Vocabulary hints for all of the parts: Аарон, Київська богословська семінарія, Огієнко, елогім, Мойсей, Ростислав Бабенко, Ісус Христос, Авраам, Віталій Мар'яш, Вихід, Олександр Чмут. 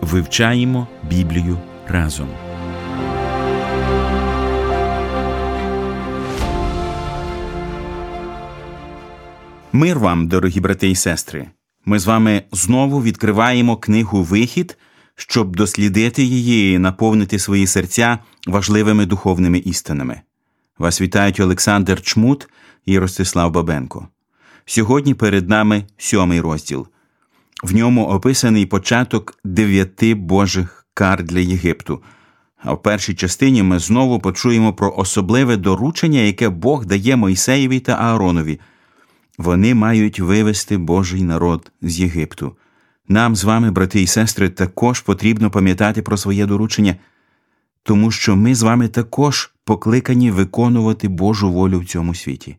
«Вивчаємо Біблію разом». Мир вам, дорогі брати і сестри! Ми з вами знову відкриваємо книгу «Вихід», щоб дослідити її і наповнити свої серця важливими духовними істинами. Вас вітають Олександр Чмут і Ростислав Бабенко. Сьогодні перед нами 7-й розділ. В ньому описаний початок 9 божих кар для Єгипту. А в першій частині ми знову почуємо про особливе доручення, яке Бог дає Мойсеєві та Ааронові. Вони мають вивести Божий народ з Єгипту. Нам з вами, брати і сестри, також потрібно пам'ятати про своє доручення, тому що ми з вами також покликані виконувати Божу волю в цьому світі.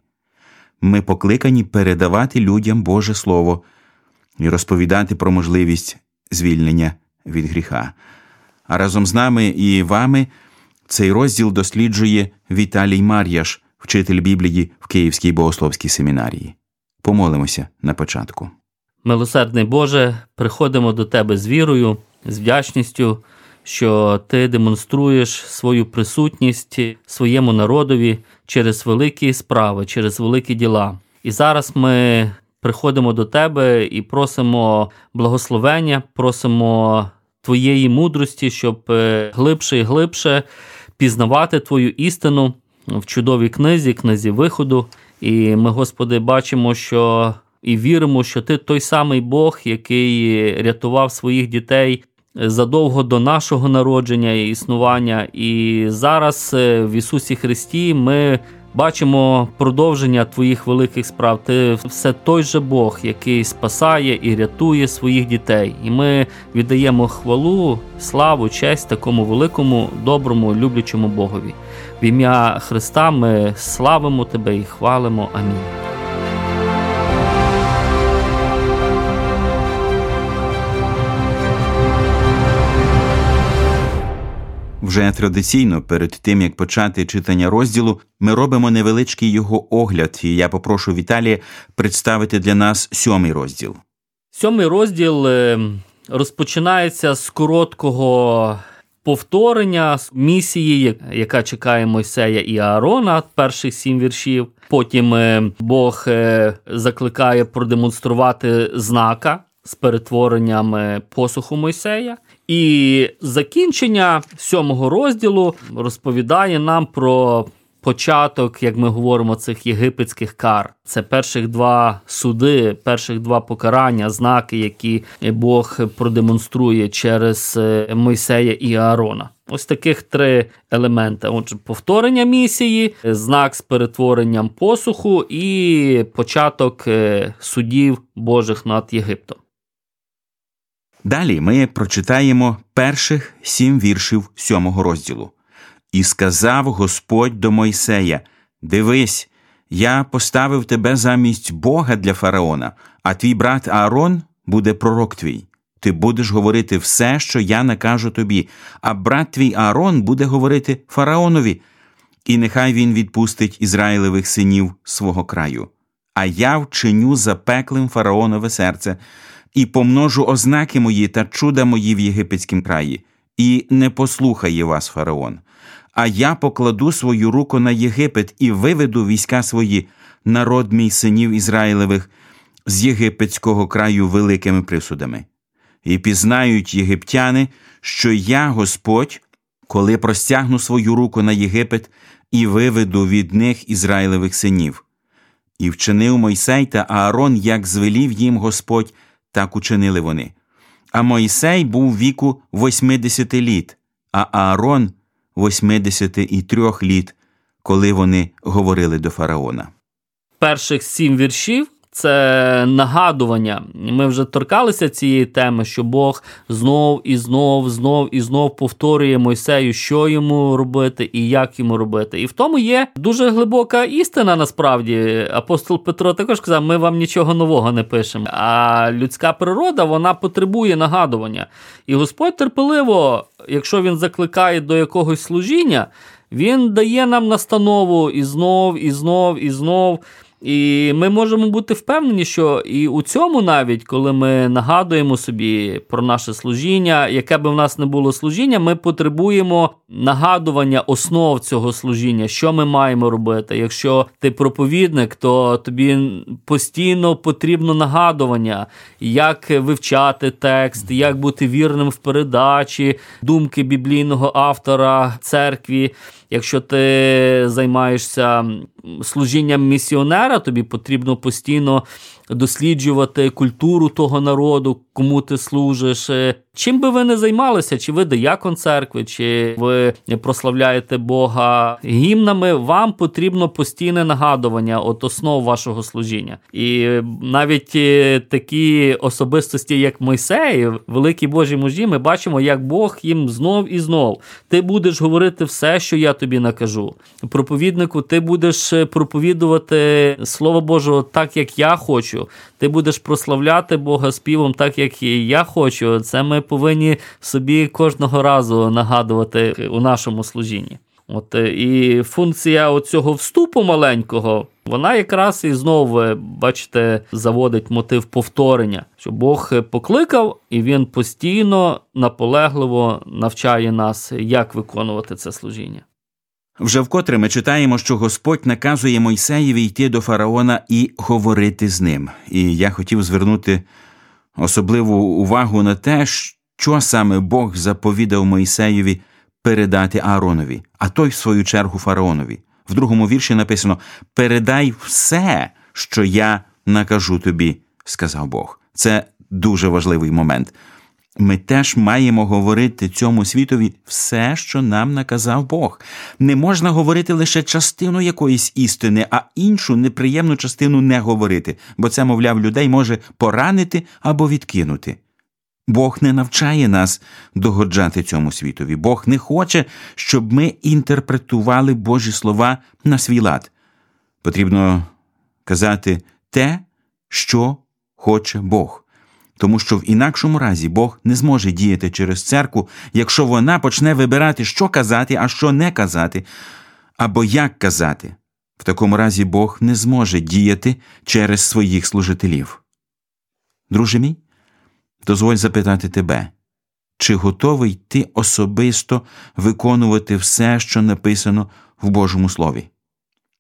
Ми покликані передавати людям Боже Слово і розповідати про можливість звільнення від гріха. А разом з нами і вами цей розділ досліджує Віталій Мар'яш, вчитель Біблії в Київській богословській семінарії. Помолимося на початку. Милосердний Боже, приходимо до Тебе з вірою, з вдячністю, що Ти демонструєш свою присутність своєму народові через великі справи, через великі діла. І зараз ми приходимо до Тебе і просимо благословення, просимо Твоєї мудрості, щоб глибше і глибше пізнавати Твою істину в чудовій книзі, книзі Виходу. І ми, Господи, бачимо, що і віримо, що Ти той самий Бог, який рятував своїх дітей задовго до нашого народження і існування. І зараз в Ісусі Христі ми бачимо продовження Твоїх великих справ. Ти все той же Бог, який спасає і рятує своїх дітей. І ми віддаємо хвалу, славу, честь такому великому, доброму, люблячому Богові. В ім'я Христа ми славимо Тебе і хвалимо. Амінь. Вже традиційно, перед тим, як почати читання розділу, ми робимо невеличкий його огляд, і я попрошу Віталія представити для нас 7-й розділ. 7-й розділ розпочинається з короткого повторення місії, яка чекає Мойсея і Аарона, перших 7 віршів. Потім Бог закликає продемонструвати знака з перетворенням посуху Мойсея. І закінчення 7-го розділу розповідає нам про початок, як ми говоримо, цих єгипетських кар. Це перших 2 суди, перших 2 покарання, знаки, які Бог продемонструє через Мойсея і Аарона. Ось таких 3 елементи. Отже, повторення місії, знак з перетворенням посуху і початок судів Божих над Єгиптом. Далі ми прочитаємо перших 7 віршів 7-го розділу. «І сказав Господь до Мойсея, дивись, я поставив тебе замість Бога для фараона, а твій брат Аарон буде пророк твій. Ти будеш говорити все, що я накажу тобі, а брат твій Аарон буде говорити фараонові, і нехай він відпустить Ізраїлевих синів свого краю. А я вчиню запеклим фараонове серце». І помножу ознаки мої та чуда мої в єгипетськім краї, і не послухає вас фараон. А я покладу свою руку на Єгипет і виведу війська свої, народ мій синів Ізраїлевих, з єгипетського краю великими присудами. І пізнають єгиптяни, що я, Господь, коли простягну свою руку на Єгипет і виведу від них Ізраїлевих синів. І вчинив Мойсей та Аарон, як звелів їм Господь, так учинили вони. А Мойсей був віку 80 літ, а Аарон 83 літ, коли вони говорили до фараона. Перших 7 віршів це нагадування. Ми вже торкалися цієї теми, що Бог знов і знов повторює Мойсею, що йому робити і як йому робити. І в тому є дуже глибока істина, насправді. Апостол Петро також казав, ми вам нічого нового не пишемо. А людська природа, вона потребує нагадування. І Господь терпеливо, якщо він закликає до якогось служіння, він дає нам настанову і знов. І ми можемо бути впевнені, що і у цьому навіть, коли ми нагадуємо собі про наше служіння, яке би в нас не було служіння, ми потребуємо нагадування основ цього служіння, що ми маємо робити. Якщо ти проповідник, то тобі постійно потрібно нагадування, як вивчати текст, як бути вірним в передачі, думки біблійного автора, церкві. Якщо ти займаєшся служінням місіонера, тобі потрібно постійно досліджувати культуру того народу, кому ти служиш. Чим би ви не займалися, чи ви диякон церкви, чи ви прославляєте Бога гімнами, вам потрібно постійне нагадування от основ вашого служіння. І навіть такі особистості, як Мойсей, великі Божі мужі, ми бачимо, як Бог їм знов. Ти будеш говорити все, що я тобі накажу. Проповіднику, ти будеш проповідувати Слово Божого так, як я хочу. Ти будеш прославляти Бога співом так, як я хочу. Це ми повинні собі кожного разу нагадувати у нашому служінні. От і функція цього вступу маленького, вона якраз і знову, бачите, заводить мотив повторення, що Бог покликав, і він постійно, наполегливо навчає нас, як виконувати це служіння. Вже вкотре ми читаємо, що Господь наказує Мойсеєві йти до фараона і говорити з ним. І я хотів звернути особливу увагу на те, що саме Бог заповідав Мойсеєві передати Ааронові, а той, в свою чергу, фараонові. В другому вірші написано «Передай все, що я накажу тобі», сказав Бог. Це дуже важливий момент. Ми теж маємо говорити цьому світові все, що нам наказав Бог. Не можна говорити лише частину якоїсь істини, а іншу неприємну частину не говорити, бо це, мовляв, людей може поранити або відкинути. Бог не навчає нас догоджати цьому світові. Бог не хоче, щоб ми інтерпретували Божі слова на свій лад. Потрібно казати те, що хоче Бог. Тому що в інакшому разі Бог не зможе діяти через церкву, якщо вона почне вибирати, що казати, а що не казати, або як казати. В такому разі Бог не зможе діяти через своїх служителів. Друже мій, дозволь запитати тебе, чи готовий ти особисто виконувати все, що написано в Божому Слові?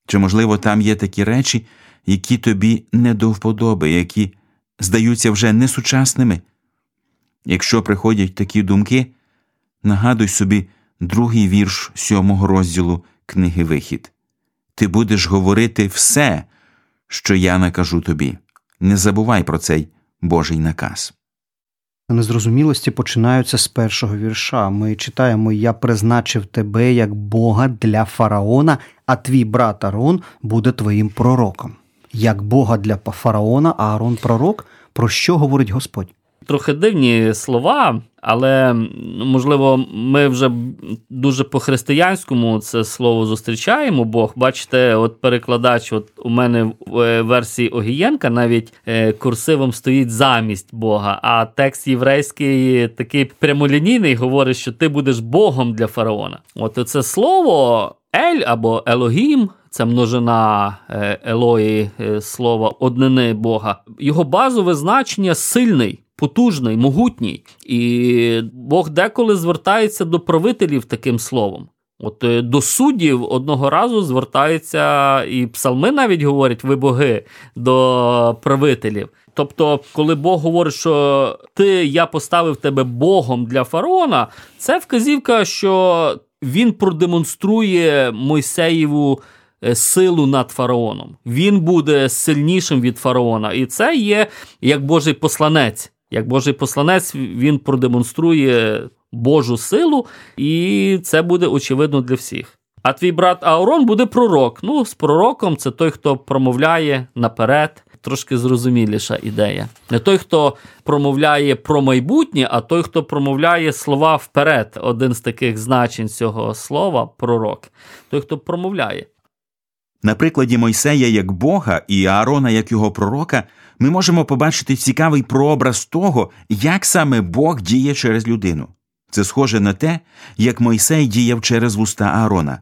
Чи, можливо, там є такі речі, які тобі не до вподоби, які здаються вже несучасними? Якщо приходять такі думки, нагадуй собі 2 вірш 7 розділу книги «Вихід». Ти будеш говорити все, що я накажу тобі. Не забувай про цей Божий наказ. Незрозумілості починаються з 1 вірша. Ми читаємо «Я призначив тебе як Бога для фараона, а твій брат Аарон буде твоїм пророком». Як Бога для фараона, а Аарон – пророк, про що говорить Господь? Трохи дивні слова, але, можливо, ми вже дуже по-християнському це слово зустрічаємо, Бог. Бачите, от перекладач от у мене в версії Огієнка навіть курсивом стоїть «замість Бога», а текст єврейський такий прямолінійний говорить, що ти будеш Богом для фараона. От це слово «ель» або «елогім», це множина Елої, слова однини Бога. Його базове значення – сильний, потужний, могутній. І Бог деколи звертається до правителів таким словом. От до суддів одного разу звертається, і псалми навіть говорять, ви боги, до правителів. Тобто, коли Бог говорить, що ти, я поставив тебе Богом для фараона, це вказівка, що він продемонструє Мойсеєву силу над фараоном. Він буде сильнішим від фараона. І це є як Божий посланець. Як Божий посланець він продемонструє Божу силу, і це буде очевидно для всіх. А твій брат Аарон буде пророк. Ну, з пророком це той, хто промовляє наперед. трошки зрозуміліша ідея. Не той, хто промовляє про майбутнє, а той, хто промовляє слова вперед. Один з таких значень цього слова – пророк. Той, хто промовляє. На прикладі Мойсея як Бога і Аарона як його пророка ми можемо побачити цікавий прообраз того, як саме Бог діє через людину. Це схоже на те, як Мойсей діяв через вуста Аарона.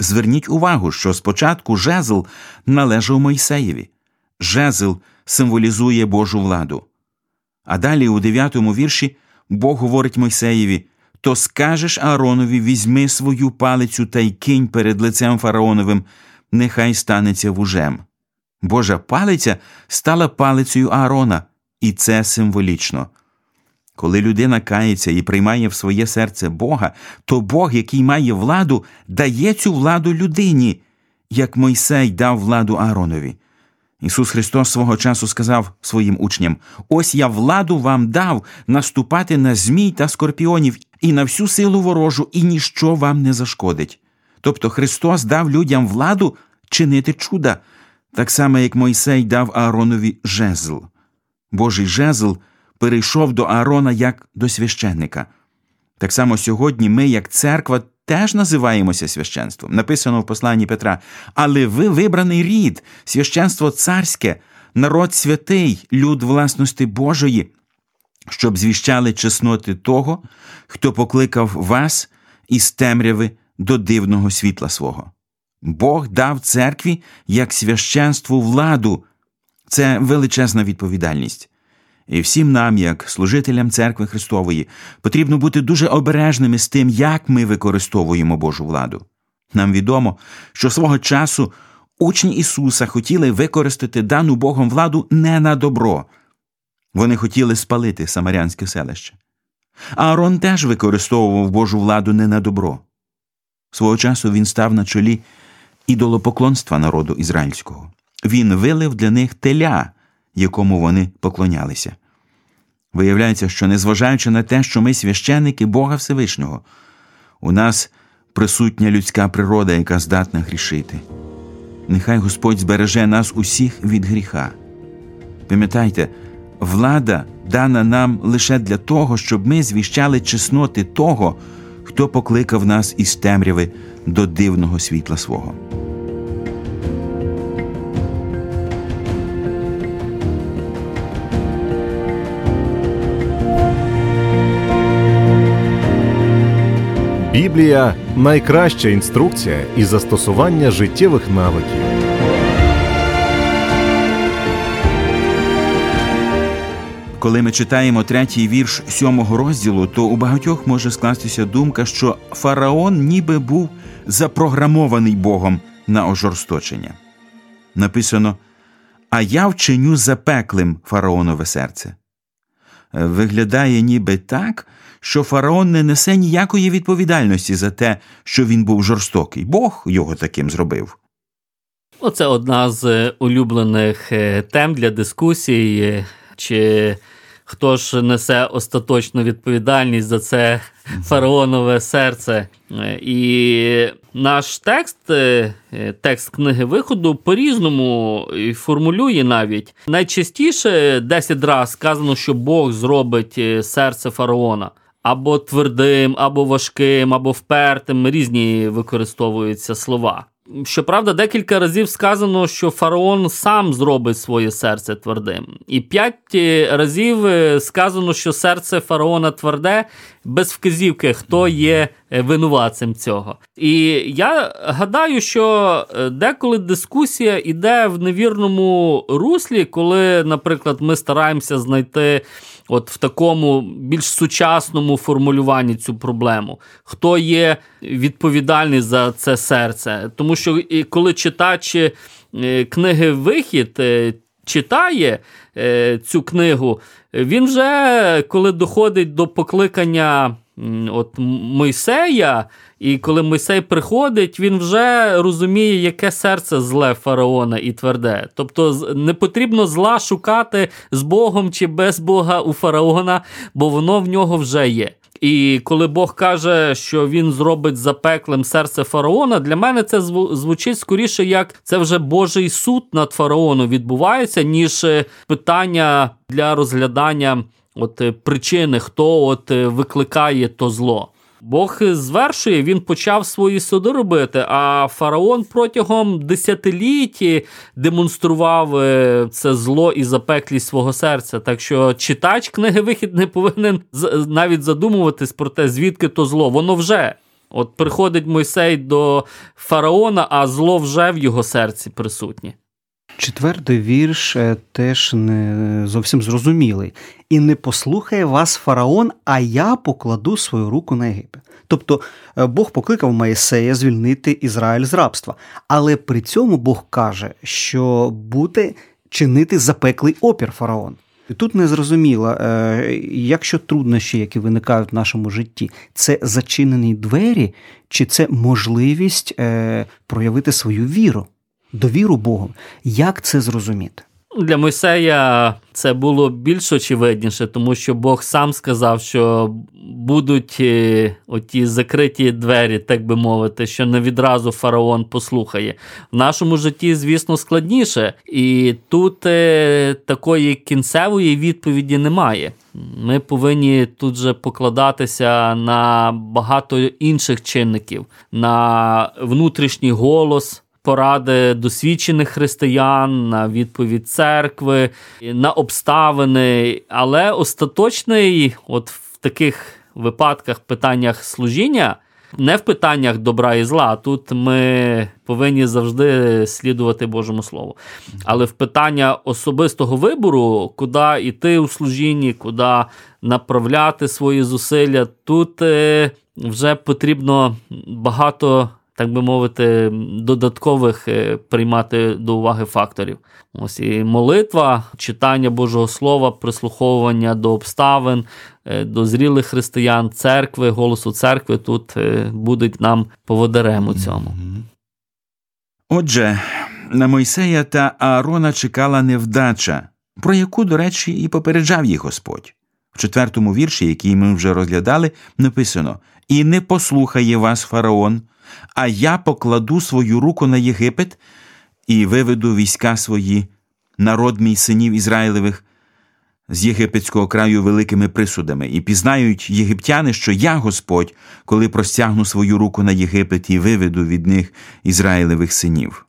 Зверніть увагу, що спочатку жезл належав Мойсеєві. Жезл символізує Божу владу. А далі у 9-му вірші Бог говорить Мойсеєві: «То скажеш Ааронові, візьми свою палицю та й кинь перед лицем фараоновим, нехай станеться вужем». Божа палиця стала палицею Аарона, і це символічно. Коли людина кається і приймає в своє серце Бога, то Бог, який має владу, дає цю владу людині, як Мойсей дав владу Ааронові. Ісус Христос свого часу сказав своїм учням: «Ось я владу вам дав наступати на змій та скорпіонів і на всю силу ворожу, і ніщо вам не зашкодить». Тобто Христос дав людям владу чинити чуда, так само, як Мойсей дав Ааронові жезл. Божий жезл перейшов до Аарона як до священника. Так само сьогодні ми, як церква, теж називаємося священством. Написано в посланні Петра: «Але ви вибраний рід, священство царське, народ святий, люд власності Божої, щоб звіщали чесноти того, хто покликав вас із темряви до дивного світла свого». Бог дав церкві як священству владу. Це величезна відповідальність. І всім нам, як служителям Церкви Христової, потрібно бути дуже обережними з тим, як ми використовуємо Божу владу. Нам відомо, що свого часу учні Ісуса хотіли використати дану Богом владу не на добро. Вони хотіли спалити самарянське селище. Аарон теж використовував Божу владу не на добро. Свого часу він став на чолі ідолопоклонства народу ізраїльського. Він вилив для них теля, якому вони поклонялися. Виявляється, що незважаючи на те, що ми священники Бога Всевишнього, у нас присутня людська природа, яка здатна грішити. Нехай Господь збереже нас усіх від гріха. Пам'ятайте, влада дана нам лише для того, щоб ми звіщали чесноти того, хто покликав нас із темряви до дивного світла свого. Біблія – найкраща інструкція і застосування життєвих навиків. Коли ми читаємо 3-й вірш 7-го розділу, то у багатьох може скластися думка, що фараон ніби був запрограмований Богом на ожорсточення. Написано: «А я вчиню запеклим фараонове серце». Виглядає ніби так, що фараон не несе ніякої відповідальності за те, що він був жорстокий. Бог його таким зробив. Оце одна з улюблених тем для дискусій. Чи хто ж несе остаточну відповідальність за це фараонове серце? І наш текст, текст книги Виходу, по-різному формулює навіть. Найчастіше 10 раз сказано, що Бог зробить серце фараона або твердим, або важким, або впертим. Різні використовуються слова. Щоправда, декілька разів сказано, що фараон сам зробить своє серце твердим. І 5 разів сказано, що серце фараона тверде, без вказівки, хто є винуватцем цього. І я гадаю, що деколи дискусія йде в невірному руслі, коли, наприклад, ми стараємося знайти от в такому більш сучасному формулюванні цю проблему. Хто є відповідальний за це серце? Тому що коли читач книги «Вихід» читає цю книгу, він вже, коли доходить до покликання от Мойсея, і коли Мойсей приходить, він вже розуміє, яке серце зле фараона і тверде. Тобто не потрібно зла шукати з Богом чи без Бога у фараона, бо воно в нього вже є. І коли Бог каже, що він зробить запеклим серце фараона, для мене це звучить скоріше, як це вже Божий суд над фараоном відбувається, ніж питання для розглядання причини, хто викликає то зло. Бог звершує, він почав свої суди робити, а фараон протягом десятилітті демонстрував це зло і запеклість свого серця. Так що читач книги «Вихід» не повинен навіть задумуватись про те, звідки то зло. Воно вже. Приходить Мойсей до фараона, а зло вже в його серці присутнє. Четвертий вірш теж не зовсім зрозумілий. «І не послухає вас фараон, а я покладу свою руку на Єгипет». Тобто Бог покликав Мойсея звільнити Ізраїль з рабства. Але при цьому Бог каже, що буде чинити запеклий опір фараон. І тут незрозуміло, якщо труднощі, які виникають в нашому житті, це зачинені двері, чи це можливість проявити свою віру? Довіру Богу. Як це зрозуміти? Для Мойсея це було більш очевидніше, тому що Бог сам сказав, що будуть оті закриті двері, так би мовити, що не відразу фараон послухає. В нашому житті, звісно, складніше. І тут такої кінцевої відповіді немає. Ми повинні тут же покладатися на багато інших чинників. На внутрішній голос, поради досвідчених християн, на відповідь церкви, на обставини. Але остаточний в таких випадках, питаннях служіння, не в питаннях добра і зла. Тут ми повинні завжди слідувати Божому Слову. Але в питання особистого вибору, куди йти у служінні, куди направляти свої зусилля, тут вже потрібно багато, так би мовити, додаткових приймати до уваги факторів. Ось і молитва, читання Божого Слова, прислуховування до обставин, до зрілих християн, церкви, голосу церкви тут будуть нам поводарем у цьому. Отже, на Мойсея та Аарона чекала невдача, про яку, до речі, і попереджав їх Господь. В 4-му вірші, який ми вже розглядали, написано «І не послухає вас фараон, а я покладу свою руку на Єгипет і виведу війська свої, народ мій синів Ізраїлевих, з єгипетського краю великими присудами. І пізнають єгиптяни, що я Господь, коли простягну свою руку на Єгипет і виведу від них Ізраїлевих синів».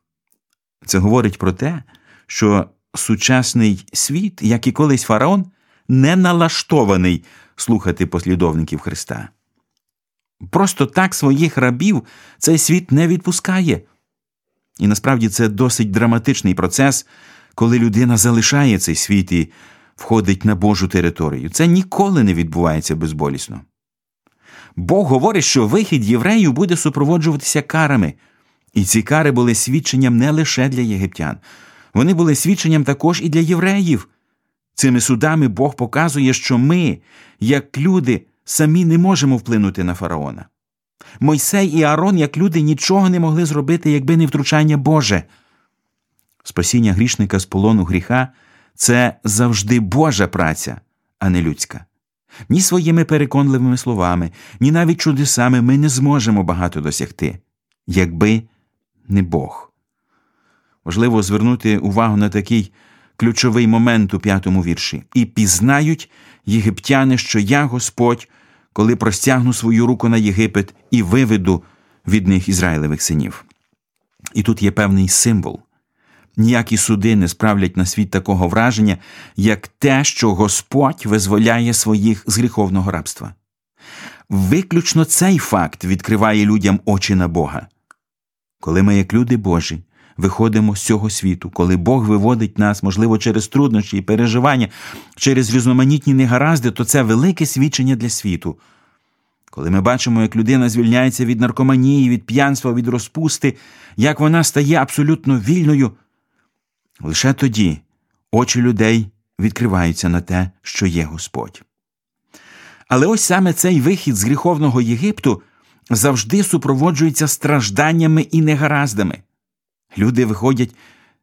Це говорить про те, що сучасний світ, як і колись фараон, не налаштований слухати послідовників Христа. Просто так своїх рабів цей світ не відпускає. І насправді це досить драматичний процес, коли людина залишає цей світ і входить на Божу територію. Це ніколи не відбувається безболісно. Бог говорить, що вихід євреїв буде супроводжуватися карами. І ці кари були свідченням не лише для єгиптян. Вони були свідченням також і для євреїв. Цими судами Бог показує, що ми, як люди, самі не можемо вплинути на фараона. Мойсей і Аарон, як люди, нічого не могли зробити, якби не втручання Боже. Спасіння грішника з полону гріха – це завжди Божа праця, а не людська. Ні своїми переконливими словами, ні навіть чудесами ми не зможемо багато досягти, якби не Бог. Важливо звернути увагу на такий ключовий момент у 5-му вірші. «І пізнають єгиптяни, що я Господь, коли простягну свою руку на Єгипет і виведу від них Ізраїлевих синів». І тут є певний символ. Ніякі суди не справлять на світ такого враження, як те, що Господь визволяє своїх з гріховного рабства. Виключно цей факт відкриває людям очі на Бога. Коли ми, як люди Божі, виходимо з цього світу, коли Бог виводить нас, можливо, через труднощі і переживання, через різноманітні негаразди, то це велике свідчення для світу. Коли ми бачимо, як людина звільняється від наркоманії, від п'янства, від розпусти, як вона стає абсолютно вільною, лише тоді очі людей відкриваються на те, що є Господь. Але ось саме цей вихід з гріховного Єгипту завжди супроводжується стражданнями і негараздами. Люди виходять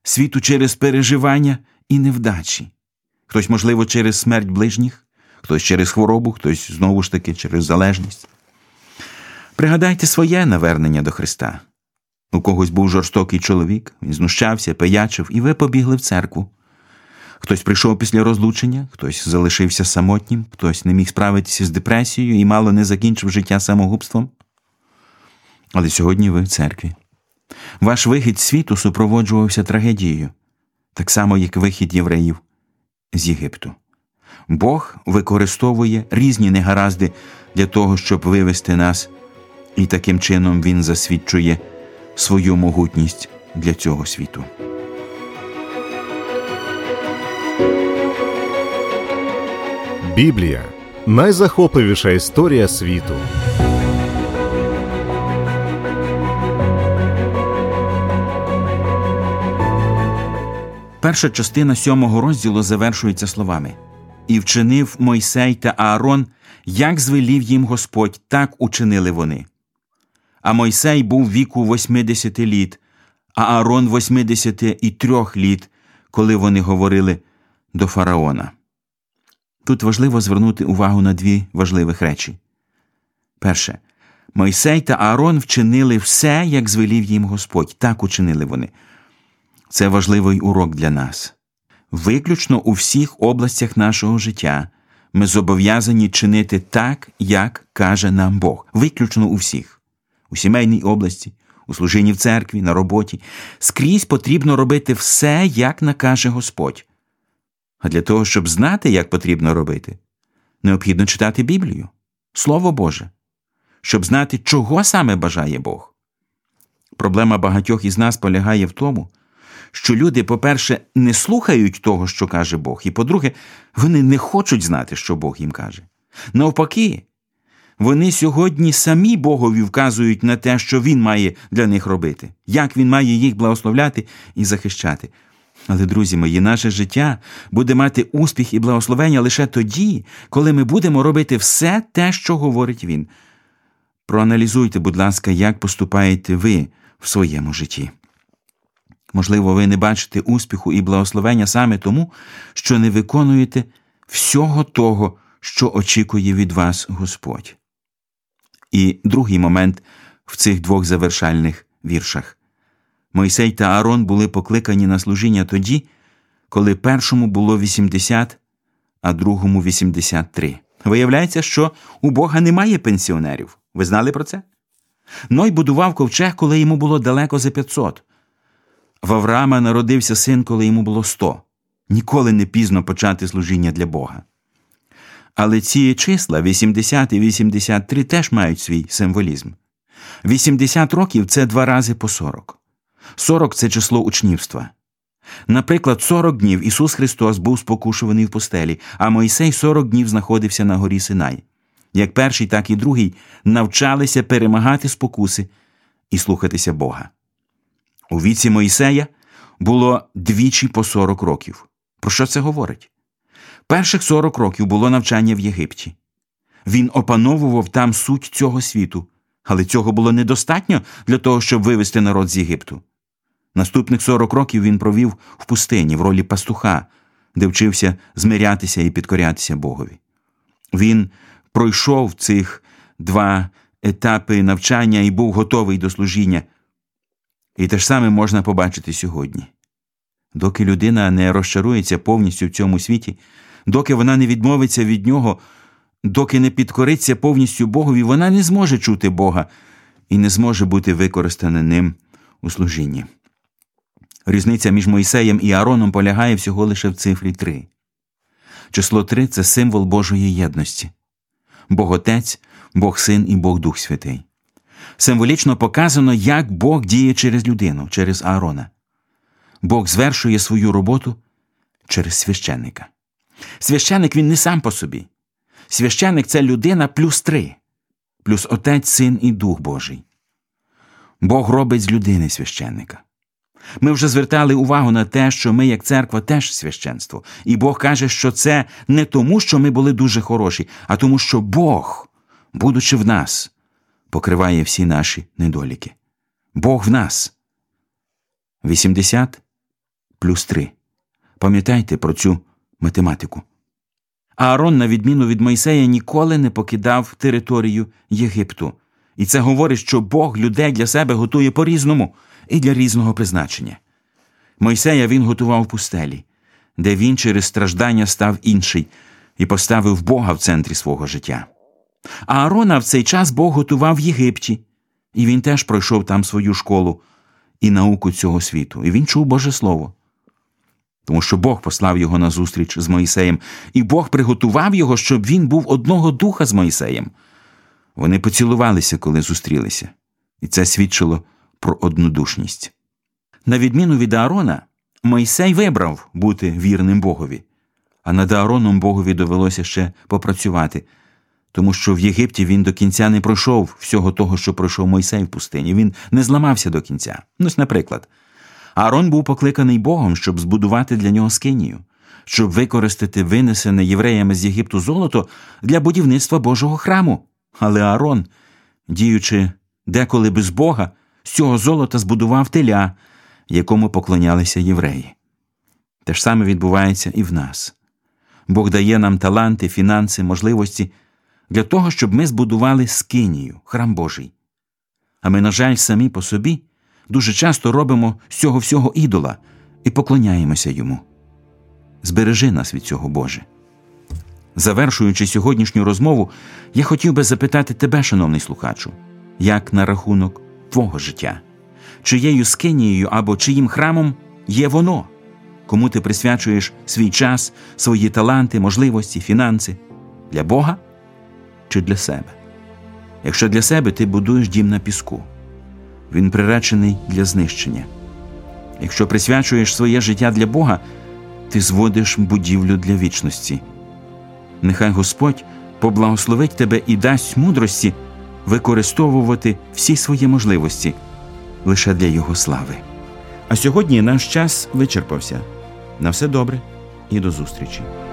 з світу через переживання і невдачі. Хтось, можливо, через смерть ближніх, Хтось через хворобу, хтось, знову ж таки, через залежність. Пригадайте своє навернення до Христа. У когось був жорстокий чоловік, він знущався, пиячив, і ви побігли в церкву. Хтось прийшов після розлучення, хтось залишився самотнім, хтось не міг справитися з депресією і мало не закінчив життя самогубством. Але сьогодні ви в церкві. Ваш вихід з світу супроводжувався трагедією, так само, як вихід євреїв з Єгипту. Бог використовує різні негаразди для того, щоб вивести нас, і таким чином Він засвідчує свою могутність для цього світу. Біблія – найзахопливіша історія світу. Перша частина 7 розділу завершується словами: «І вчинив Мойсей та Аарон, як звелів їм Господь, так учинили вони. А Мойсей був віку 80 літ, а Аарон 83 літ, коли вони говорили до фараона». Тут важливо звернути увагу на дві важливих речі. Перше. Мойсей та Аарон вчинили все, як звелів їм Господь. Так учинили вони. Це важливий урок для нас. Виключно у всіх областях нашого життя ми зобов'язані чинити так, як каже нам Бог. Виключно у всіх. У сімейній області, у служінні в церкві, на роботі. Скрізь потрібно робити все, як накаже Господь. А для того, щоб знати, як потрібно робити, необхідно читати Біблію, Слово Боже, щоб знати, чого саме бажає Бог. Проблема багатьох із нас полягає в тому, що люди, по-перше, не слухають того, що каже Бог, і, по-друге, вони не хочуть знати, що Бог їм каже. Навпаки, вони сьогодні самі Богові вказують на те, що Він має для них робити, як Він має їх благословляти і захищати. Але, друзі мої, наше життя буде мати успіх і благословення лише тоді, коли ми будемо робити все те, що говорить Він. Проаналізуйте, будь ласка, як поступаєте ви в своєму житті. Можливо, ви не бачите успіху і благословення саме тому, що не виконуєте всього того, що очікує від вас Господь. І другий момент в цих двох завершальних віршах. Мойсей та Аарон були покликані на служіння тоді, коли першому було 80, а другому 83. Виявляється, що у Бога немає пенсіонерів. Ви знали про це? Ной будував ковчег, коли йому було далеко за 500. В Авраама народився син, коли йому було 100. Ніколи не пізно почати служіння для Бога. Але ці числа 80 і 83 теж мають свій символізм. 80 років – це 2 рази по 40. 40 – це число учнівства. Наприклад, 40 днів Ісус Христос був спокушуваний в пустелі, а Мойсей 40 днів знаходився на горі Синай. Як перший, так і другий навчалися перемагати спокуси і слухатися Бога. У віці Мойсея було двічі по 40 років. Про що це говорить? Перших 40 років було навчання в Єгипті. Він опановував там суть цього світу, але цього було недостатньо для того, щоб вивести народ з Єгипту. Наступних 40 років він провів в пустині в ролі пастуха, де вчився змирятися і підкорятися Богові. Він пройшов цих 2 етапи навчання і був готовий до служіння. І те ж саме можна побачити сьогодні. Доки людина не розчарується повністю в цьому світі, доки вона не відмовиться від нього, доки не підкориться повністю Богові, вона не зможе чути Бога і не зможе бути використана ним у служінні. Різниця між Мойсеєм і Аароном полягає всього лише в цифрі 3. Число 3 – це символ Божої єдності. Бог Отець, Бог Син і Бог Дух Святий. Символічно показано, як Бог діє через людину, через Аарона. Бог звершує свою роботу через священника. Священник – він не сам по собі. Священник – це людина плюс 3, плюс Отець, Син і Дух Божий. Бог робить з людини священника. Ми вже звертали увагу на те, що ми, як церква, теж священство. І Бог каже, що це не тому, що ми були дуже хороші, а тому, що Бог, будучи в нас, покриває всі наші недоліки. Бог в нас. 80 плюс 3. Пам'ятайте про цю математику. Аарон, на відміну від Мойсея, ніколи не покидав територію Єгипту. І це говорить, що Бог людей для себе готує по-різному і для різного призначення. Мойсея він готував в пустелі, де він через страждання став інший і поставив Бога в центрі свого життя. А Аарона в цей час Бог готував в Єгипті, і він теж пройшов там свою школу і науку цього світу, і він чув Боже Слово. Тому що Бог послав його на зустріч з Мойсеєм, і Бог приготував його, щоб він був одного духа з Мойсеєм. Вони поцілувалися, коли зустрілися, і це свідчило про однодушність. На відміну від Аарона, Мойсей вибрав бути вірним Богові, а над Аароном Богові довелося ще попрацювати, тому що в Єгипті він до кінця не пройшов всього того, що пройшов Мойсей в пустині, він не зламався до кінця. Ось, наприклад, Аарон був покликаний Богом, щоб збудувати для нього скинію, щоб використати винесене євреями з Єгипту золото для будівництва Божого храму. Але Аарон, діючи деколи без Бога, з цього золота збудував теля, якому поклонялися євреї. Те ж саме відбувається і в нас. Бог дає нам таланти, фінанси, можливості для того, щоб ми збудували скинію, храм Божий. А ми, на жаль, самі по собі дуже часто робимо з цього всього ідола і поклоняємося йому. Збережи нас від цього, Боже. Завершуючи сьогоднішню розмову, я хотів би запитати тебе, шановний слухачу, як на рахунок твого життя? Чиєю скинією або чиїм храмом є воно? Кому ти присвячуєш свій час, свої таланти, можливості, фінанси? Для Бога чи для себе? Якщо для себе, ти будуєш дім на піску. Він приречений для знищення. Якщо присвячуєш своє життя для Бога, ти зводиш будівлю для вічності. Нехай Господь поблагословить тебе і дасть мудрості використовувати всі свої можливості лише для Його слави. А сьогодні наш час вичерпався. На все добре і до зустрічі.